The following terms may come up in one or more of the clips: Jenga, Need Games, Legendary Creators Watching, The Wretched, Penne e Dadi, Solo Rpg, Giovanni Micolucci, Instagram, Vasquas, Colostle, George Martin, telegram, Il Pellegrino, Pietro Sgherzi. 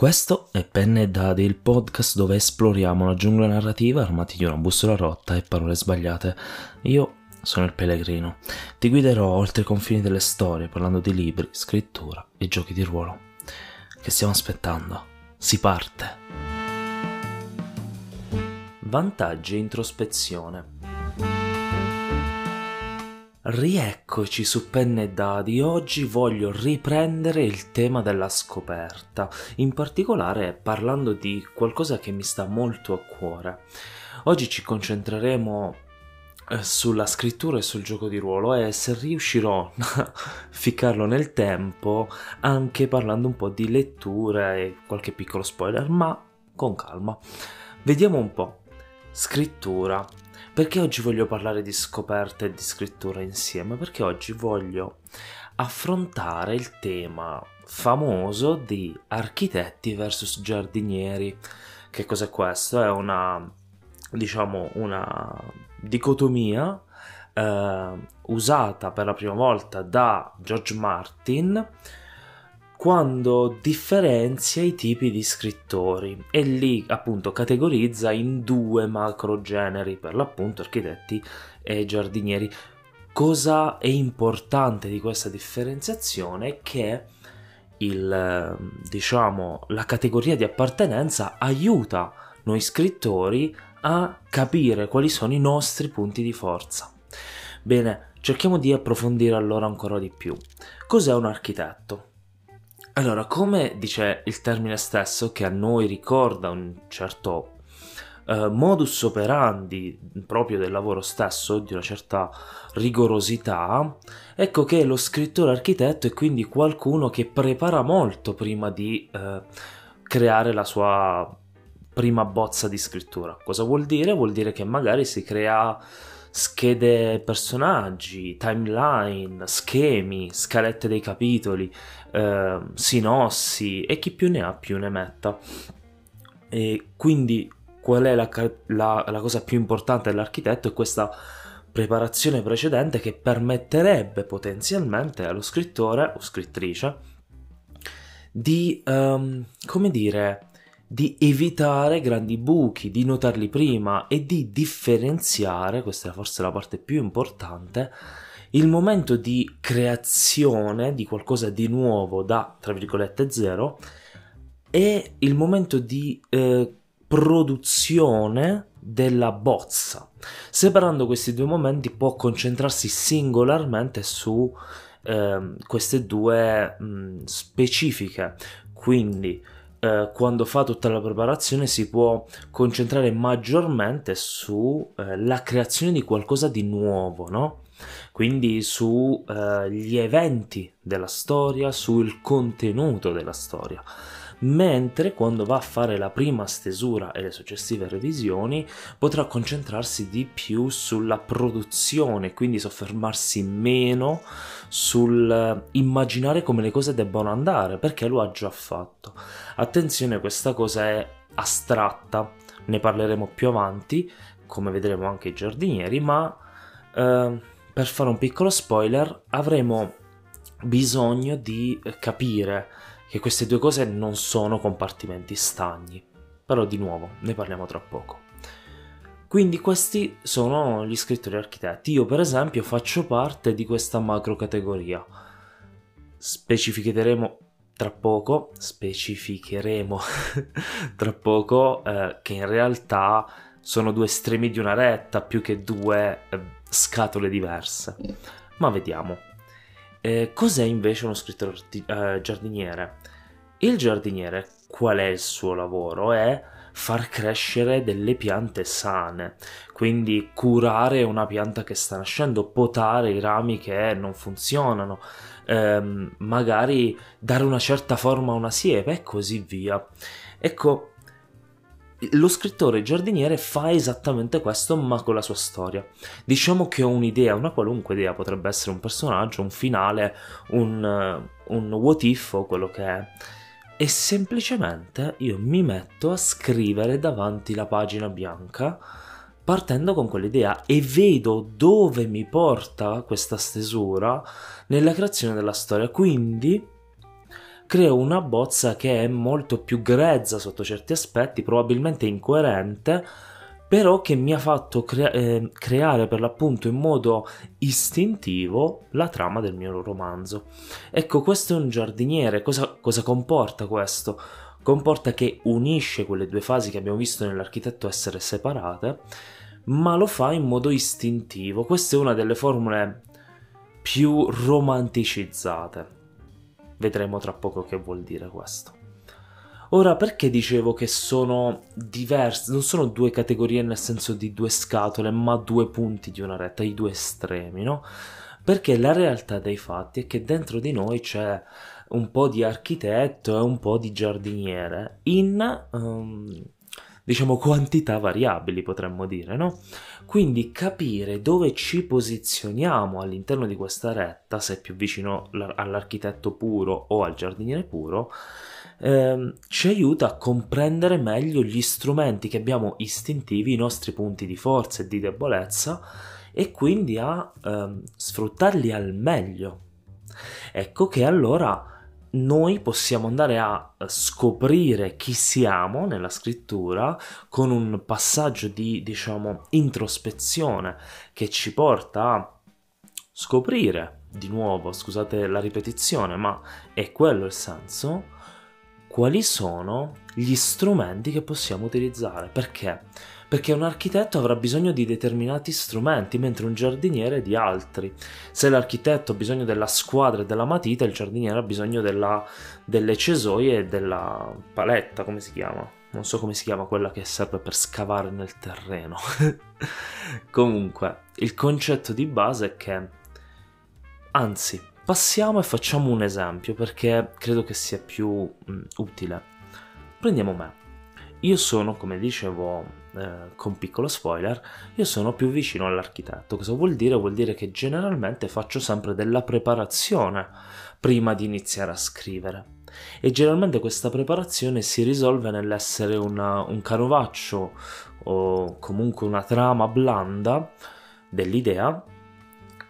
Questo è Penne e Dadi, il podcast dove esploriamo la giungla narrativa armati di una bussola rotta e parole sbagliate. Io sono il Pellegrino. Ti guiderò oltre i confini delle storie parlando di libri, scrittura e giochi di ruolo. Che stiamo aspettando? Si parte! Vantaggi e introspezione. Rieccoci su Penne e Dadi. Oggi voglio riprendere il tema della scoperta, in particolare parlando di qualcosa che mi sta molto a cuore. Oggi ci concentreremo sulla scrittura e sul gioco di ruolo e, se riuscirò a ficcarlo nel tempo, anche parlando un po' di lettura e qualche piccolo spoiler, ma con calma. Vediamo un po'. Scrittura. Perché oggi voglio parlare di scoperta e di scrittura insieme? Perché oggi voglio affrontare il tema famoso di architetti versus giardinieri. Che cos'è questo? È una dicotomia usata per la prima volta da George Martin quando differenzia i tipi di scrittori e li appunto categorizza in due macro generi, per l'appunto architetti e giardinieri. Cosa è importante di questa differenziazione è che la categoria di appartenenza aiuta noi scrittori a capire quali sono i nostri punti di forza. Bene, cerchiamo di approfondire allora ancora di più. Cos'è un architetto? Allora, come dice il termine stesso, che a noi ricorda un certo modus operandi proprio del lavoro stesso, di una certa rigorosità, ecco che lo scrittore architetto è quindi qualcuno che prepara molto prima di creare la sua prima bozza di scrittura. Cosa vuol dire? Vuol dire che magari si crea schede personaggi, timeline, schemi, scalette dei capitoli, sinossi e chi più ne ha più ne metta. E quindi qual è la cosa più importante dell'architetto? È questa preparazione precedente che permetterebbe potenzialmente allo scrittore o scrittrice di di evitare grandi buchi, di notarli prima e di differenziare, questa è forse la parte più importante, il momento di creazione di qualcosa di nuovo da, tra virgolette, zero, e il momento di produzione della bozza. Separando questi due momenti può concentrarsi singolarmente su queste due specifiche, quindi quando fa tutta la preparazione si può concentrare maggiormente sulla creazione di qualcosa di nuovo, no? Quindi sugli eventi della storia, sul contenuto della storia, mentre quando va a fare la prima stesura e le successive revisioni potrà concentrarsi di più sulla produzione, quindi soffermarsi meno sul immaginare come le cose debbano andare, perché lo ha già fatto. Attenzione, questa cosa è astratta, ne parleremo più avanti, come vedremo anche i giardinieri, ma per fare un piccolo spoiler, avremo bisogno di capire che queste due cose non sono compartimenti stagni, però di nuovo ne parliamo tra poco. Quindi questi sono gli scrittori architetti. Io per esempio faccio parte di questa macro categoria. Specificheremo tra poco che in realtà sono due estremi di una retta più che due scatole diverse. Ma vediamo. Cos'è invece uno scrittore giardiniere? Il giardiniere, qual è il suo lavoro? È far crescere delle piante sane, quindi curare una pianta che sta nascendo, potare i rami che non funzionano, magari dare una certa forma a una siepe e così via. Ecco, lo scrittore giardiniere fa esattamente questo, ma con la sua storia. Diciamo che ho un'idea, una qualunque idea, potrebbe essere un personaggio, un finale, un what if o quello che è. E semplicemente io mi metto a scrivere davanti la pagina bianca partendo con quell'idea e vedo dove mi porta questa stesura nella creazione della storia. Quindi creò una bozza che è molto più grezza sotto certi aspetti, probabilmente incoerente, però che mi ha fatto creare per l'appunto in modo istintivo la trama del mio romanzo. Ecco, questo è un giardiniere. Cosa comporta questo? Comporta che unisce quelle due fasi che abbiamo visto nell'architetto essere separate, ma lo fa in modo istintivo. Questa è una delle formule più romanticizzate. Vedremo tra poco che vuol dire questo. Ora, perché dicevo che sono diverse, non sono due categorie nel senso di due scatole, ma due punti di una retta, i due estremi, no? Perché la realtà dei fatti è che dentro di noi c'è un po' di architetto e un po' di giardiniere in diciamo quantità variabili, potremmo dire, no? Quindi capire dove ci posizioniamo all'interno di questa retta, se è più vicino all'architetto puro o al giardiniere puro, ci aiuta a comprendere meglio gli strumenti che abbiamo istintivi, i nostri punti di forza e di debolezza, e quindi a sfruttarli al meglio. Ecco che allora noi possiamo andare a scoprire chi siamo nella scrittura con un passaggio di, diciamo, introspezione che ci porta a scoprire, di nuovo, scusate la ripetizione, ma è quello il senso, quali sono gli strumenti che possiamo utilizzare. Perché? Perché un architetto avrà bisogno di determinati strumenti, mentre un giardiniere di altri. Se l'architetto ha bisogno della squadra e della matita, il giardiniere ha bisogno delle cesoie e della paletta, come si chiama? Non so come si chiama quella che serve per scavare nel terreno. Comunque, il concetto di base è che... Anzi, passiamo e facciamo un esempio, perché credo che sia più utile. Prendiamo me. Io sono, come dicevo... con piccolo spoiler, io sono più vicino all'architetto. Cosa vuol dire? Vuol dire che generalmente faccio sempre della preparazione prima di iniziare a scrivere, e generalmente questa preparazione si risolve nell'essere un canovaccio o comunque una trama blanda dell'idea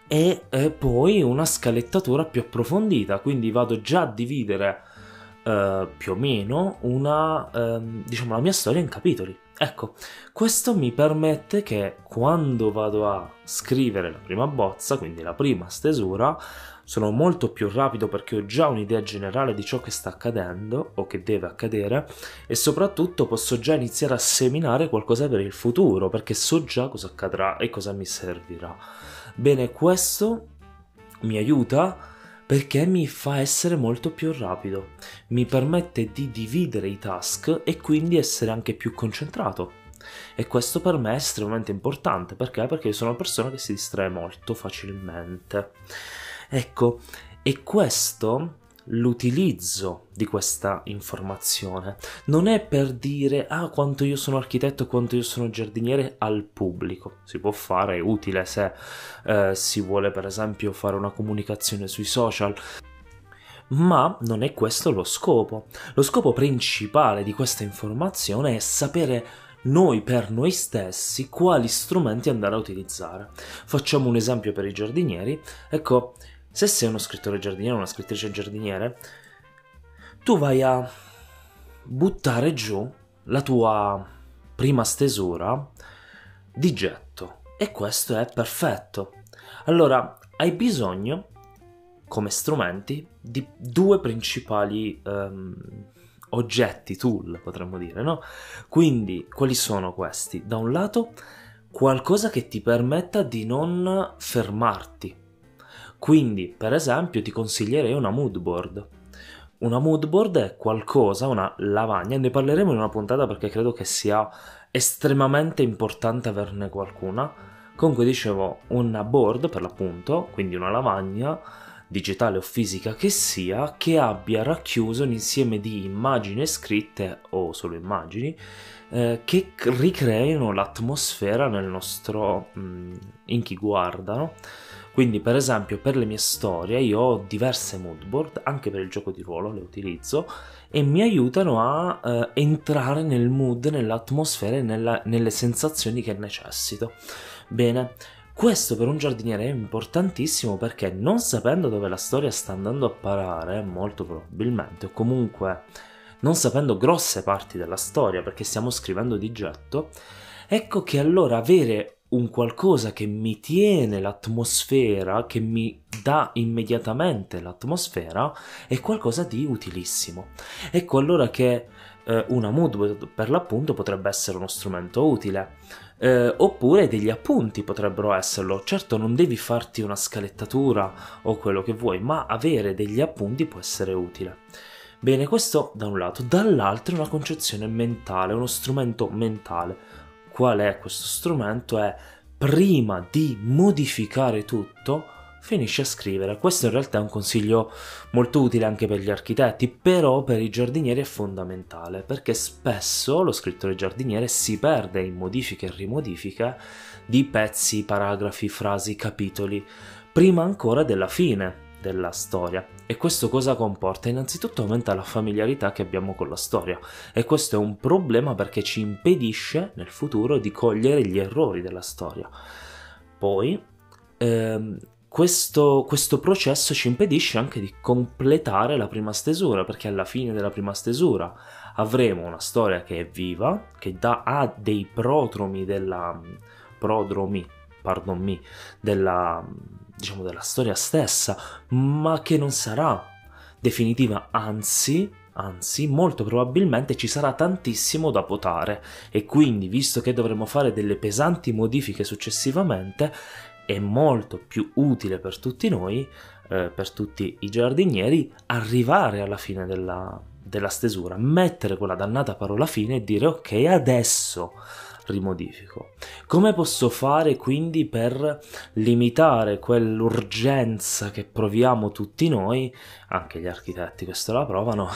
e poi una scalettatura più approfondita, quindi vado già a dividere più o meno una, diciamo, la mia storia in capitoli. Ecco, questo mi permette che quando vado a scrivere la prima bozza, quindi la prima stesura, sono molto più rapido perché ho già un'idea generale di ciò che sta accadendo o che deve accadere, e soprattutto posso già iniziare a seminare qualcosa per il futuro perché so già cosa accadrà e cosa mi servirà. Bene, questo mi aiuta perché mi fa essere molto più rapido, mi permette di dividere i task e quindi essere anche più concentrato. E questo per me è estremamente importante, perché? Perché io sono una persona che si distrae molto facilmente. Ecco, e questo, l'utilizzo di questa informazione, non è per dire ah, quanto io sono architetto, quanto io sono giardiniere al pubblico. Si può fare, è utile se si vuole per esempio fare una comunicazione sui social, ma non è questo lo scopo. Lo scopo principale di questa informazione è sapere noi per noi stessi quali strumenti andare a utilizzare. Facciamo un esempio per i giardinieri. Ecco, se sei uno scrittore giardiniere o una scrittrice giardiniere, tu vai a buttare giù la tua prima stesura di getto, e questo è perfetto. Allora, hai bisogno, come strumenti, di due principali oggetti, tool, potremmo dire, no? Quindi, quali sono questi? Da un lato, qualcosa che ti permetta di non fermarti. Quindi, per esempio, ti consiglierei una mood board. Una mood board è qualcosa, una lavagna, ne parleremo in una puntata perché credo che sia estremamente importante averne qualcuna. Comunque, dicevo, una board per l'appunto, quindi una lavagna, digitale o fisica che sia, che abbia racchiuso un insieme di immagini scritte o solo immagini che ricreino l'atmosfera nel nostro in chi guarda, no? Quindi per esempio per le mie storie io ho diverse mood board, anche per il gioco di ruolo le utilizzo, e mi aiutano a entrare nel mood, nell'atmosfera e nelle sensazioni che necessito. Bene, Questo per un giardiniere è importantissimo perché, non sapendo dove la storia sta andando a parare, molto probabilmente, o comunque non sapendo grosse parti della storia perché stiamo scrivendo di getto, ecco che allora avere un qualcosa che mi tiene l'atmosfera, che mi dà immediatamente l'atmosfera, è qualcosa di utilissimo. Ecco allora che una mood per l'appunto potrebbe essere uno strumento utile. Oppure degli appunti potrebbero esserlo. Certo, non devi farti una scalettatura o quello che vuoi, ma avere degli appunti può essere utile. Bene, questo da un lato. Dall'altro una concezione mentale, uno strumento mentale. Qual è questo strumento? È prima di modificare tutto, finisci a scrivere. Questo in realtà è un consiglio molto utile anche per gli architetti, però per i giardinieri è fondamentale, perché spesso lo scrittore giardiniere si perde in modifiche e rimodifiche di pezzi, paragrafi, frasi, capitoli, prima ancora della fine della storia. E questo cosa comporta? Innanzitutto aumenta la familiarità che abbiamo con la storia, e questo è un problema perché ci impedisce nel futuro di cogliere gli errori della storia. Poi questo processo ci impedisce anche di completare la prima stesura, perché alla fine della prima stesura avremo una storia che è viva, che ha dei prodromi della storia stessa, ma che non sarà definitiva, anzi molto probabilmente ci sarà tantissimo da potare, e quindi, visto che dovremo fare delle pesanti modifiche successivamente, è molto più utile per tutti noi, per tutti i giardinieri, arrivare alla fine della stesura, mettere quella dannata parola fine e dire: ok, adesso rimodifico. Come posso fare quindi per limitare quell'urgenza che proviamo tutti noi, anche gli architetti questo la provano,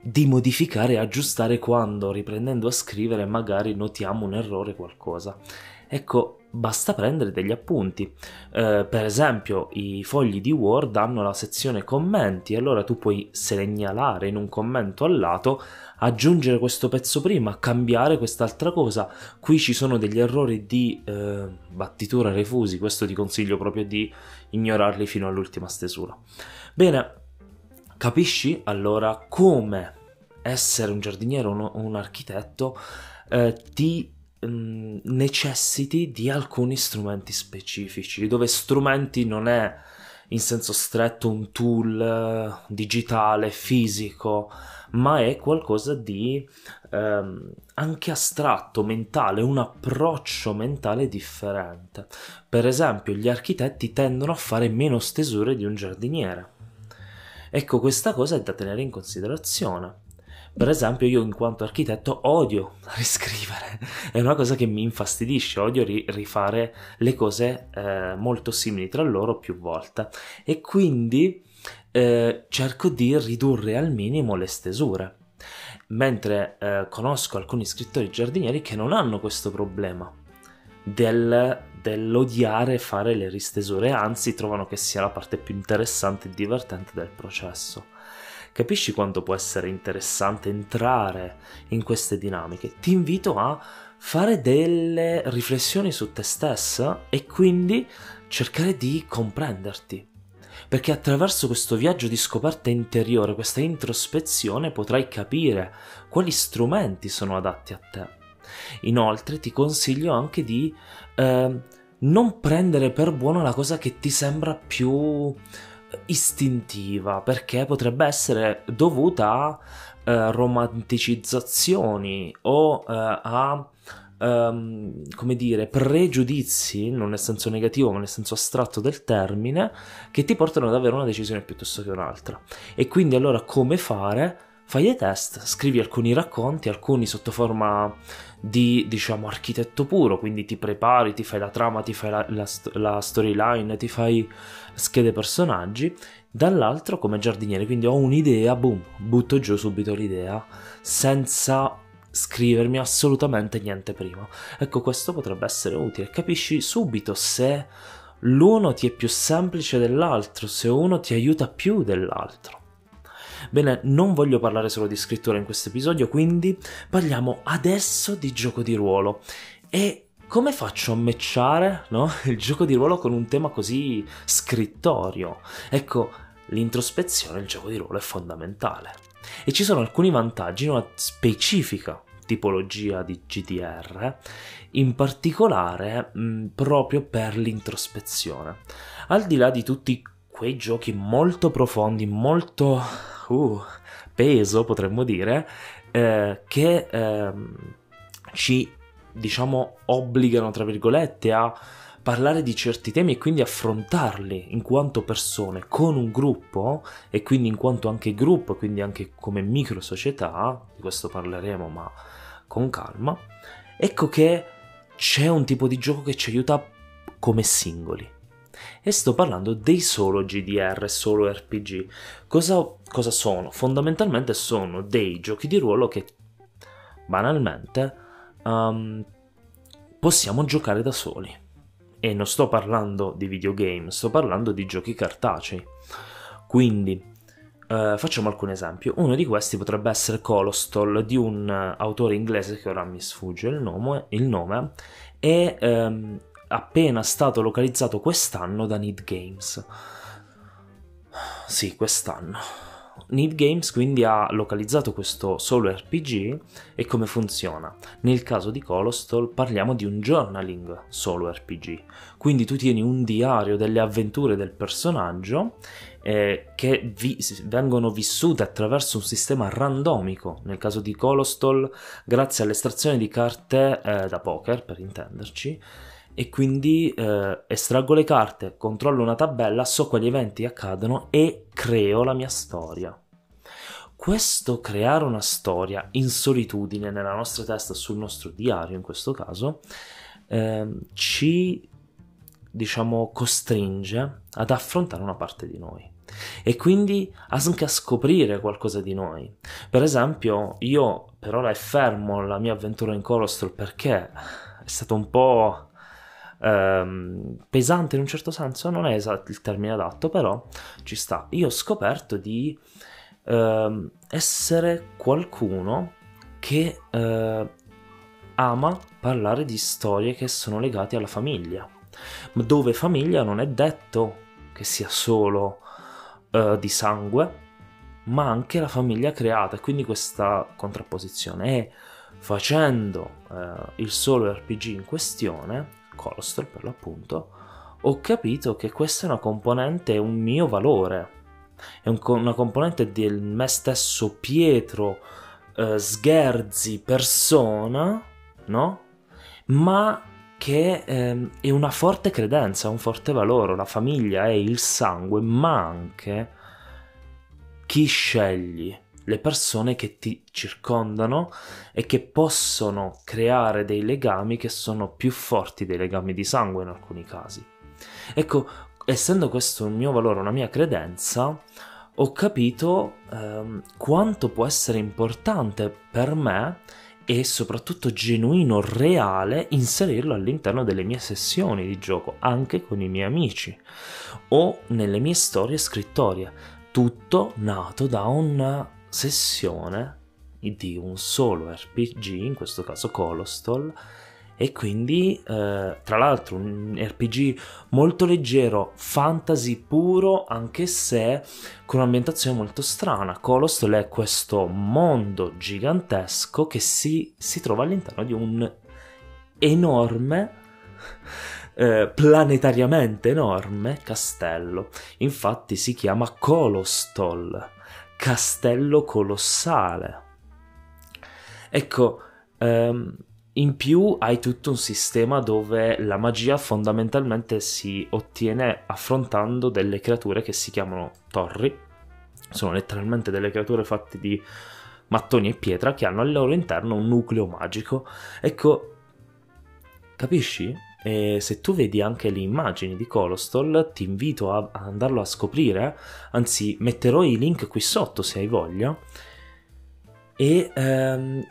di modificare e aggiustare quando, riprendendo a scrivere, magari notiamo un errore, qualcosa? Ecco, basta prendere degli appunti. Per esempio, i fogli di Word hanno la sezione commenti, allora tu puoi segnalare in un commento al lato, aggiungere questo pezzo prima, cambiare quest'altra cosa. Qui ci sono degli errori di battitura, refusi, questo ti consiglio proprio di ignorarli fino all'ultima stesura. Bene, capisci allora come essere un giardiniere o un architetto ti necessiti di alcuni strumenti specifici, dove strumenti non è in senso stretto un tool digitale, fisico, ma è qualcosa di anche astratto, mentale, un approccio mentale differente. Per esempio, gli architetti tendono a fare meno stesure di un giardiniere. Ecco, questa cosa è da tenere in considerazione. Per esempio, io in quanto architetto odio riscrivere, è una cosa che mi infastidisce, odio rifare le cose molto simili tra loro più volte, e quindi cerco di ridurre al minimo le stesure, mentre conosco alcuni scrittori giardinieri che non hanno questo problema dell'odiare fare le ristesure, anzi trovano che sia la parte più interessante e divertente del processo. Capisci quanto può essere interessante entrare in queste dinamiche? Ti invito a fare delle riflessioni su te stessa e quindi cercare di comprenderti, perché attraverso questo viaggio di scoperta interiore, questa introspezione, potrai capire quali strumenti sono adatti a te. Inoltre ti consiglio anche di non prendere per buona la cosa che ti sembra più istintiva, perché potrebbe essere dovuta a romanticizzazioni o a come dire, pregiudizi, non nel senso negativo ma nel senso astratto del termine, che ti portano ad avere una decisione piuttosto che un'altra. E quindi allora come fare? Fai dei test, scrivi alcuni racconti, alcuni sotto forma di, diciamo, architetto puro, quindi ti prepari, ti fai la trama, ti fai la storyline, ti fai schede personaggi, dall'altro come giardiniere, quindi ho un'idea, boom, butto giù subito l'idea, senza scrivermi assolutamente niente prima. Ecco, questo potrebbe essere utile, capisci subito se l'uno ti è più semplice dell'altro, se uno ti aiuta più dell'altro. Bene, non voglio parlare solo di scrittura in questo episodio, quindi parliamo adesso di gioco di ruolo e come faccio a matchare, no? Il gioco di ruolo con un tema così scrittorio? Ecco, l'introspezione nel gioco di ruolo è fondamentale e ci sono alcuni vantaggi in una specifica tipologia di GDR, in particolare proprio per l'introspezione. Al di là di tutti quei giochi molto profondi, molto peso potremmo dire, che ci diciamo obbligano tra virgolette a parlare di certi temi e quindi affrontarli in quanto persone con un gruppo e quindi in quanto anche gruppo, quindi anche come micro società, di questo parleremo ma con calma. Ecco che c'è un tipo di gioco che ci aiuta come singoli e sto parlando dei solo GDR, solo RPG. Cosa sono? Fondamentalmente sono dei giochi di ruolo che banalmente possiamo giocare da soli. E non sto parlando di videogame, sto parlando di giochi cartacei. Quindi facciamo alcun esempio. Uno di questi potrebbe essere Colostle, di un autore inglese che ora mi sfugge il nome è appena stato localizzato quest'anno da Need Games. Sì, quest'anno. Need Games quindi ha localizzato questo solo RPG. E come funziona? Nel caso di Colostle parliamo di un journaling solo RPG, quindi tu tieni un diario delle avventure del personaggio che vengono vissute attraverso un sistema randomico, nel caso di Colostle grazie all'estrazione di carte da poker per intenderci, e quindi estraggo le carte, controllo una tabella, so quali eventi accadono e creo la mia storia. Questo creare una storia in solitudine nella nostra testa, sul nostro diario in questo caso, ci diciamo costringe ad affrontare una parte di noi e quindi anche a scoprire qualcosa di noi. Per esempio io per ora è fermo la mia avventura in Colostle perché è stato un po' pesante in un certo senso, non è esatto il termine adatto, però ci sta. Io ho scoperto di essere qualcuno che ama parlare di storie che sono legate alla famiglia, dove famiglia non è detto che sia solo di sangue, ma anche la famiglia creata, e quindi questa contrapposizione. E facendo il solo RPG in questione, Colostle per l'appunto, ho capito che questa è una componente, è un mio valore, è una componente del me stesso Pietro Sgherzi persona, no? Ma che è una forte credenza, un forte valore. La famiglia è il sangue, ma anche chi scegli, le persone che ti circondano e che possono creare dei legami che sono più forti dei legami di sangue in alcuni casi. Ecco, essendo questo un mio valore, una mia credenza, ho capito quanto può essere importante per me e soprattutto genuino, reale, inserirlo all'interno delle mie sessioni di gioco, anche con i miei amici o nelle mie storie scrittorie. Tutto nato da una sessione di un solo RPG, in questo caso Colostle, e quindi tra l'altro un RPG molto leggero, fantasy puro, anche se con un'ambientazione molto strana. Colostle è questo mondo gigantesco che si trova all'interno di un enorme planetariamente enorme castello. Infatti si chiama Colostle, castello colossale. Ecco, in più hai tutto un sistema dove la magia fondamentalmente si ottiene affrontando delle creature che si chiamano torri. Sono letteralmente delle creature fatte di mattoni e pietra che hanno al loro interno un nucleo magico. Ecco, capisci? E se tu vedi anche le immagini di Colostle, ti invito a andarlo a scoprire, anzi metterò i link qui sotto se hai voglia, e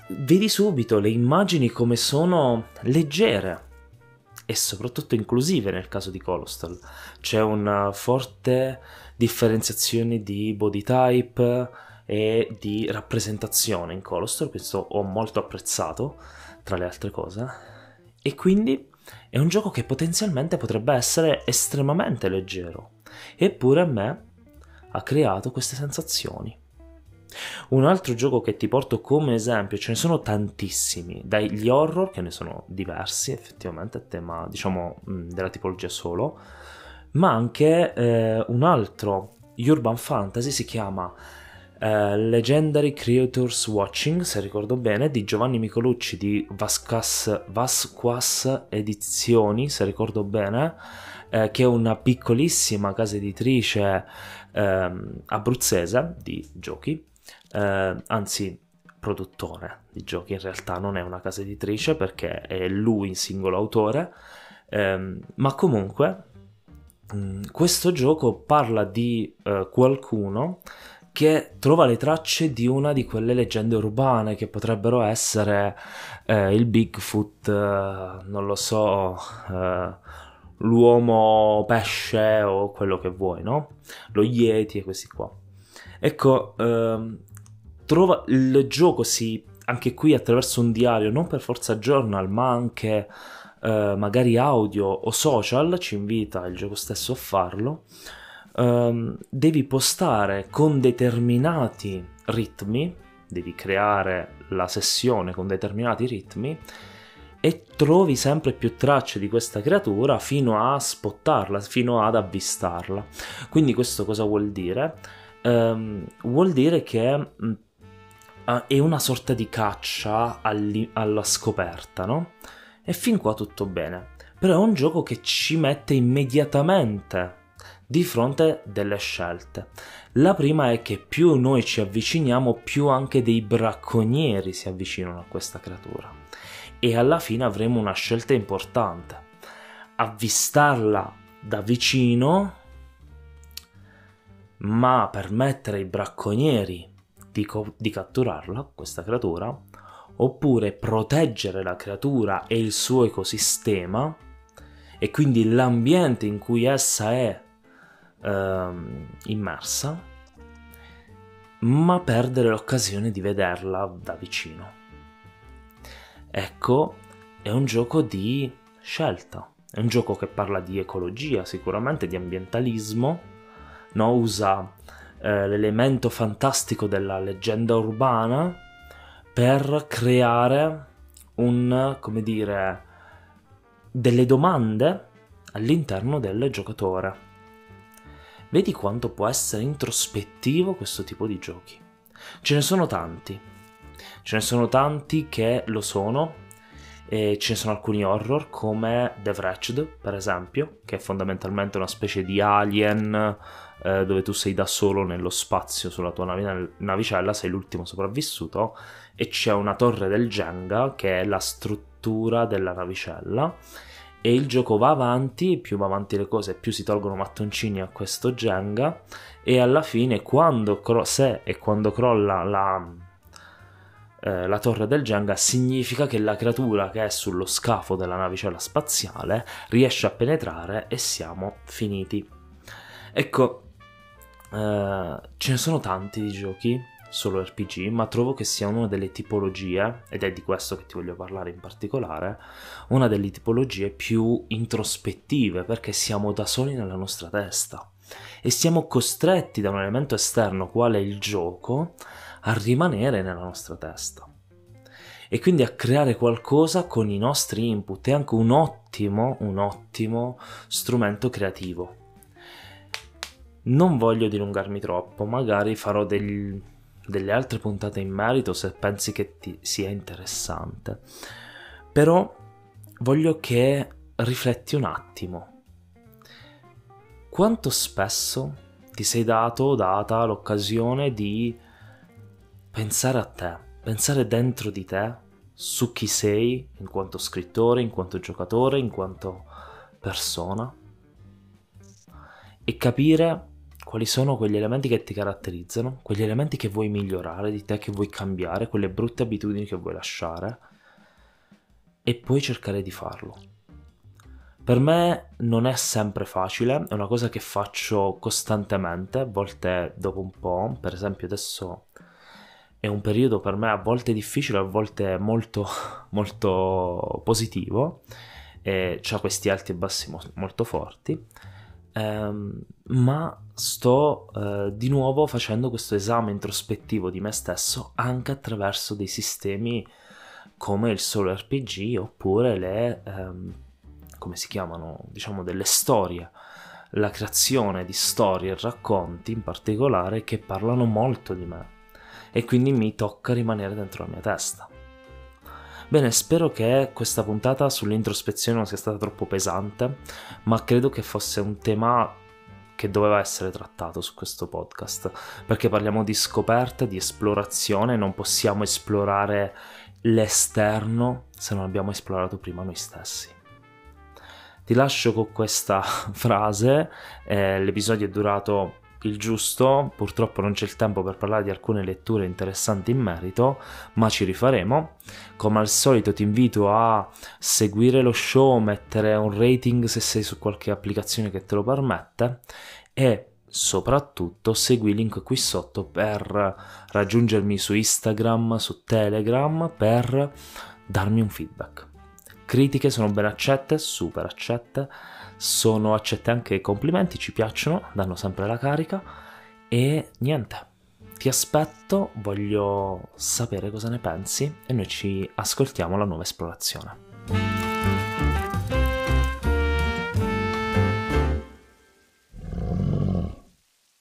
vedi subito le immagini come sono leggere e soprattutto inclusive. Nel caso di Colostle c'è una forte differenziazione di body type e di rappresentazione in Colostle, questo ho molto apprezzato tra le altre cose, e quindi È un gioco che potenzialmente potrebbe essere estremamente leggero, eppure a me ha creato queste sensazioni. Un altro gioco che ti porto come esempio, ce ne sono tantissimi, dagli horror, che ne sono diversi effettivamente a tema, diciamo, della tipologia solo, ma anche un altro urban fantasy, si chiama Legendary Creators Watching, se ricordo bene, di Giovanni Micolucci di Vasquas Edizioni, se ricordo bene, che è una piccolissima casa editrice abruzzese di giochi, anzi produttore di giochi, in realtà non è una casa editrice perché è lui in singolo autore, ma comunque questo gioco parla di qualcuno che trova le tracce di una di quelle leggende urbane che potrebbero essere il Bigfoot, non lo so, l'uomo pesce o quello che vuoi, no? Lo Yeti e questi qua. Ecco, il gioco si, anche qui attraverso un diario, non per forza journal, ma anche magari audio o social, ci invita il gioco stesso a farlo. Devi postare con determinati ritmi, devi creare la sessione con determinati ritmi e trovi sempre più tracce di questa creatura fino a spottarla, fino ad avvistarla. Quindi questo cosa vuol dire? Vuol dire che è una sorta di caccia alla scoperta, no? E fin qua tutto bene, però è un gioco che ci mette immediatamente di fronte delle scelte. La prima è che più noi ci avviciniamo, più anche dei bracconieri si avvicinano a questa creatura e alla fine avremo una scelta importante: avvistarla da vicino, ma permettere ai bracconieri di catturarla, questa creatura, oppure proteggere la creatura e il suo ecosistema e quindi l'ambiente in cui essa è immersa, ma perdere l'occasione di vederla da vicino. Ecco, è un gioco di scelta, è un gioco che parla di ecologia, sicuramente di ambientalismo, no? Usa l'elemento fantastico della leggenda urbana per creare un, come dire, delle domande all'interno del giocatore. Vedi quanto può essere introspettivo questo tipo di giochi. Ce ne sono tanti che lo sono, e ce ne sono alcuni horror come The Wretched, per esempio, che è fondamentalmente una specie di Alien dove tu sei da solo nello spazio sulla tua navicella, sei l'ultimo sopravvissuto e c'è una torre del Jenga che è la struttura della navicella. E il gioco va avanti, più va avanti le cose, più si tolgono mattoncini a questo Jenga e alla fine quando crolla la torre del Jenga, significa che la creatura che è sullo scafo della navicella spaziale riesce a penetrare e siamo finiti. Ecco, ce ne sono tanti di giochi Solo RPG, ma trovo che sia una delle tipologie, ed è di questo che ti voglio parlare in particolare, una delle tipologie più introspettive, perché siamo da soli nella nostra testa e siamo costretti da un elemento esterno quale il gioco a rimanere nella nostra testa e quindi a creare qualcosa con i nostri input. È anche un ottimo strumento creativo. Non voglio dilungarmi troppo, magari farò delle altre puntate in merito se pensi che ti sia interessante, però voglio che rifletti un attimo quanto spesso ti sei dato o data l'occasione di pensare a te, pensare dentro di te su chi sei in quanto scrittore, in quanto giocatore, in quanto persona, e capire quali sono quegli elementi che ti caratterizzano, quegli elementi che vuoi migliorare di te, che vuoi cambiare, quelle brutte abitudini che vuoi lasciare, e poi cercare di farlo. Per me non è sempre facile, è una cosa che faccio costantemente, a volte dopo un po', per esempio adesso è un periodo per me a volte difficile, a volte molto, molto positivo, c'ha questi alti e bassi molto forti, ma sto di nuovo facendo questo esame introspettivo di me stesso anche attraverso dei sistemi come il Solo RPG, oppure le come si chiamano, diciamo, delle storie, la creazione di storie e racconti in particolare che parlano molto di me, e quindi mi tocca rimanere dentro la mia testa. Bene, spero che questa puntata sull'introspezione non sia stata troppo pesante, ma credo che fosse un tema che doveva essere trattato su questo podcast, perché parliamo di scoperta, di esplorazione, non possiamo esplorare l'esterno se non abbiamo esplorato prima noi stessi. Ti lascio con questa frase, l'episodio è durato il giusto, purtroppo non c'è il tempo per parlare di alcune letture interessanti in merito, ma ci rifaremo. Come al solito ti invito a seguire lo show, mettere un rating se sei su qualche applicazione che te lo permette, e soprattutto segui il link qui sotto per raggiungermi su Instagram, su Telegram, per darmi un feedback. Critiche sono ben accette, super accette, sono accette anche i complimenti, ci piacciono, danno sempre la carica. E niente, ti aspetto, voglio sapere cosa ne pensi, e noi ci ascoltiamo alla nuova esplorazione.